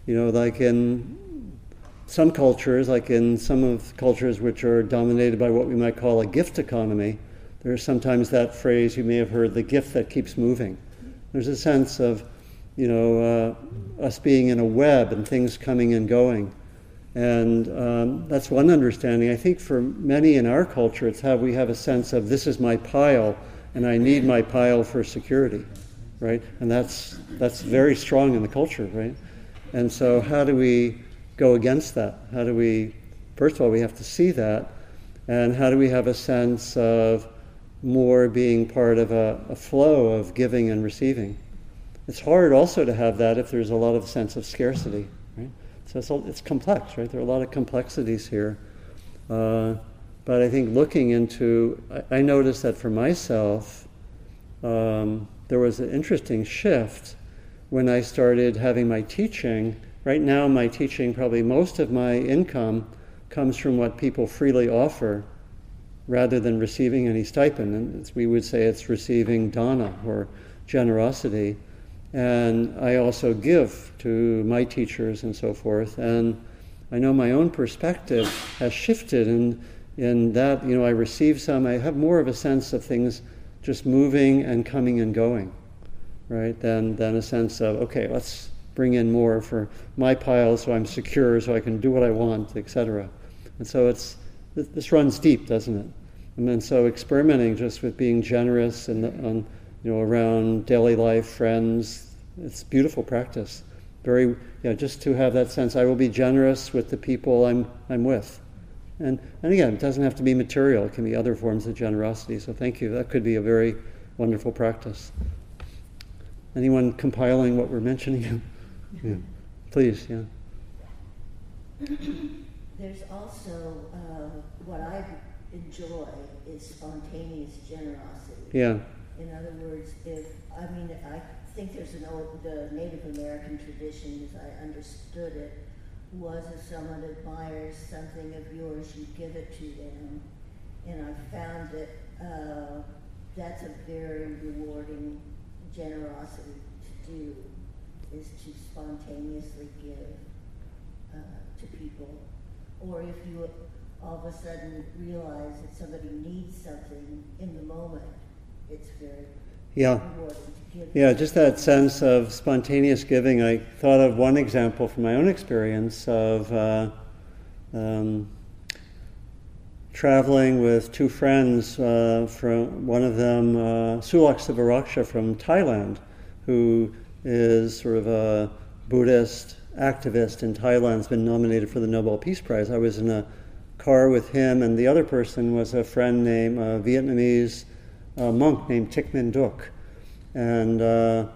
you know, like in some cultures, like in some of cultures which are dominated by what we might call a gift economy, there's sometimes that phrase you may have heard: the gift that keeps moving. There's a sense of, you know, uh, us being in a web and things coming and going, and um, that's one understanding. I think for many in our culture, it's how we have a sense of this is my pile, and I need my pile for security. Right, and that's that's very strong in the culture, right? And so, how do we go against that? How do we? First of all, we have to see that, and how do we have a sense of more being part of a, a flow of giving and receiving? It's hard also to have that if there's a lot of sense of scarcity, right? So it's all, it's complex, right? There are a lot of complexities here, uh, but I think looking into, I, I noticed that for myself. Um, There was an interesting shift when I started having my teaching. Right now, my teaching, probably most of my income comes from what people freely offer rather than receiving any stipend. And it's, we would say it's receiving dana or generosity. And I also give to my teachers and so forth. And I know my own perspective has shifted in, in that, you know, I receive some, I have more of a sense of things just moving and coming and going, right? Then, then a sense of, okay, let's bring in more for my pile so I'm secure, so I can do what I want, et cetera. And so it's, this runs deep, doesn't it? And then so experimenting just with being generous and on, you know, around daily life, friends, it's beautiful practice. Very, you know, just to have that sense, I will be generous with the people I'm I'm with. And and again, it doesn't have to be material. It can be other forms of generosity. So thank you. That could be a very wonderful practice. Anyone compiling what we're mentioning? Yeah. Please, yeah. There's also uh, what I enjoy is spontaneous generosity. Yeah. In other words, if I mean, I think there's an old the Native American tradition, as I understood it, was if someone admires something of yours, you give it to them, and I found that uh, that's a very rewarding generosity to do, is to spontaneously give uh, to people. Or if you all of a sudden realize that somebody needs something in the moment, it's very yeah. rewarding to give. Yeah, just that sense of spontaneous giving. I thought of one example from my own experience of uh, um, traveling with two friends, uh, from one of them, uh, Sulak Sivaraksha from Thailand, who is sort of a Buddhist activist in Thailand, has been nominated for the Nobel Peace Prize. I was in a car with him, and the other person was a friend named, a Vietnamese uh, monk named Tikhminduk. And uh,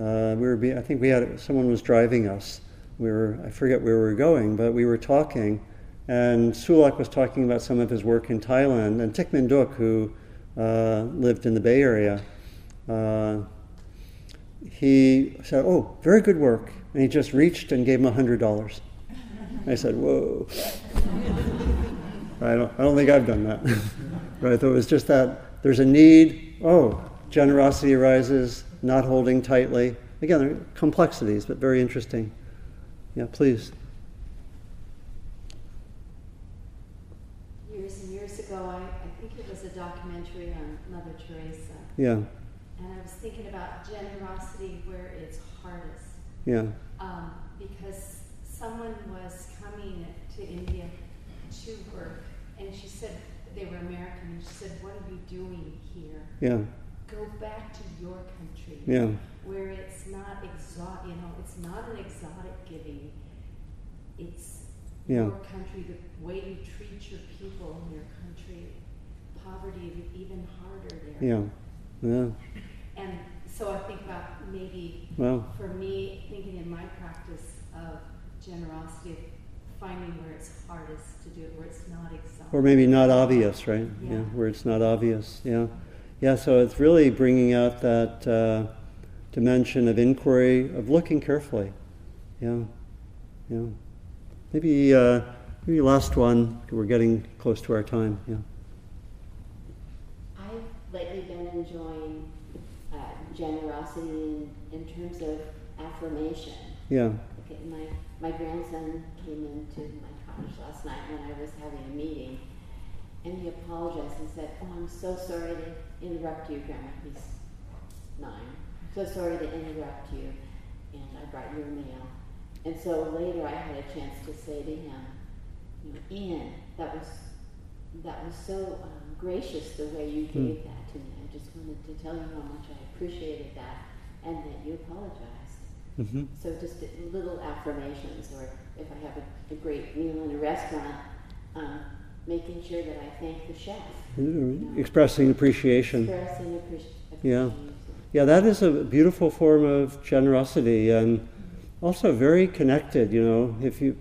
uh, we were, be- I think we had, someone was driving us. We were, I forget where we were going, but we were talking. And Sulak was talking about some of his work in Thailand, and Tikhminduk, who uh, lived in the Bay Area, uh, he said, "Oh, very good work." And he just reached and gave him one hundred dollars. I said, "Whoa." I don't, I don't think I've done that. Right? It was just that there's a need. Oh, generosity arises, not holding tightly. Again, there are complexities, but very interesting. Yeah, please. Yeah. And I was thinking about generosity where it's hardest. Yeah. Um, because someone was coming to India to work, and she said, they were American, and she said, "What are you doing here? Yeah. Go back to your country." Yeah. Where it's not exotic, you know, it's not an exotic giving. It's yeah. your country, the way you treat your people in your country. Poverty is even harder there. Yeah. Yeah. And so I think about maybe well, for me, thinking in my practice of generosity, finding where it's hardest to do it, where it's not exotic. Or maybe not obvious, right? Yeah. yeah where it's not obvious, yeah. Yeah, so it's really bringing out that uh, dimension of inquiry, of looking carefully. Yeah, yeah. Maybe, uh, maybe last one, we're getting close to our time, yeah. Lately been enjoying uh, generosity in, in terms of affirmation. Yeah. Okay, my, my grandson came into my cottage last night when I was having a meeting, and he apologized and said, "Oh, I'm so sorry to interrupt you, Grandma." He's nine. "So sorry to interrupt you, and I brought your mail." And so later I had a chance to say to him, you know, "Ian, that was that was so um, gracious the way you gave mm. that to me. I just wanted to tell you how much I appreciated that, and that you apologized." Mm-hmm. So just little affirmations, or if I have a, a great meal in a restaurant, um, making sure that I thank the chef. Mm-hmm. You know? Expressing appreciation. Expressing appreciation. Yeah. Yeah, that is a beautiful form of generosity, and also very connected, you know, if you...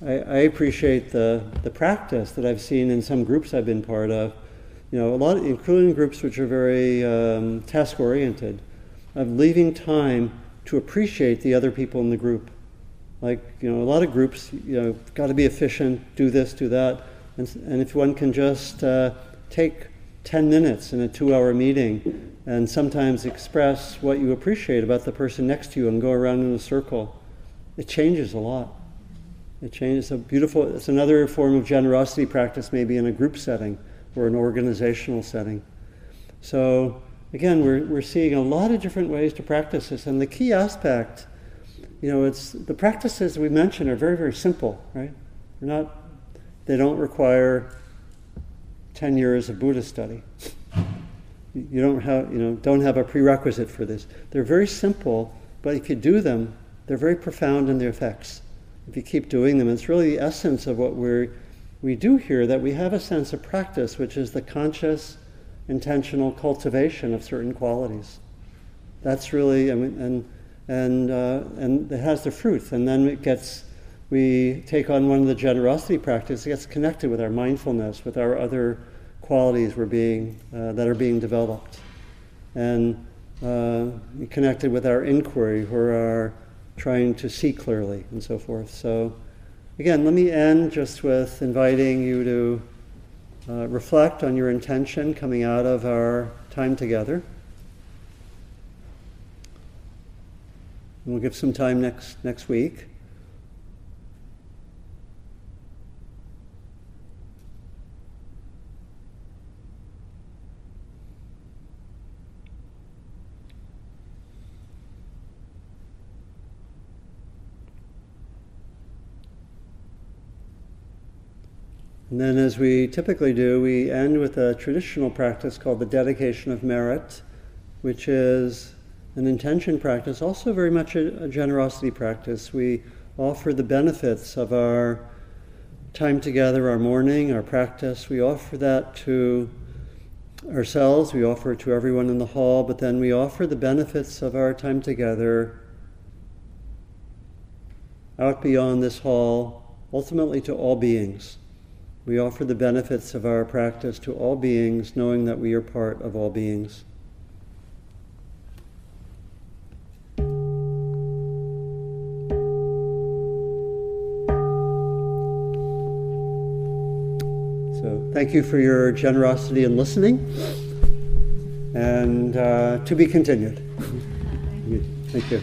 I, I appreciate the, the practice that I've seen in some groups I've been part of, you know, a lot, including groups which are very um, task-oriented, of leaving time to appreciate the other people in the group. Like, you know, a lot of groups, you know, got to be efficient, do this, do that, and, and if one can just uh, take ten minutes in a two-hour meeting and sometimes express what you appreciate about the person next to you and go around in a circle, it changes a lot. It changes. It's a beautiful, it's another form of generosity practice, maybe in a group setting or an organizational setting. So again, we're we're seeing a lot of different ways to practice this, and the key aspect, you know, it's the practices we mentioned are very, very simple, right? They're not They don't require ten years of Buddhist study. You don't have, you know, don't have a prerequisite for this. They're very simple, but if you do them, they're very profound in their effects. If you keep doing them, it's really the essence of what we we do here, that we have a sense of practice, which is the conscious, intentional cultivation of certain qualities. That's really, I mean, and and uh, and it has the fruits, and then it gets. We take on one of the generosity practices. It gets connected with our mindfulness, with our other qualities we're being uh, that are being developed, and uh, connected with our inquiry, or our trying to see clearly, and so forth. So, again, let me end just with inviting you to uh, reflect on your intention coming out of our time together. And we'll give some time next next week. And then, as we typically do, we end with a traditional practice called the dedication of merit, which is an intention practice, also very much a, a generosity practice. We offer the benefits of our time together, our morning, our practice. We offer that to ourselves, we offer it to everyone in the hall, but then we offer the benefits of our time together out beyond this hall, ultimately to all beings. We offer the benefits of our practice to all beings, knowing that we are part of all beings. So, thank you for your generosity in listening, and uh, to be continued. Thank you.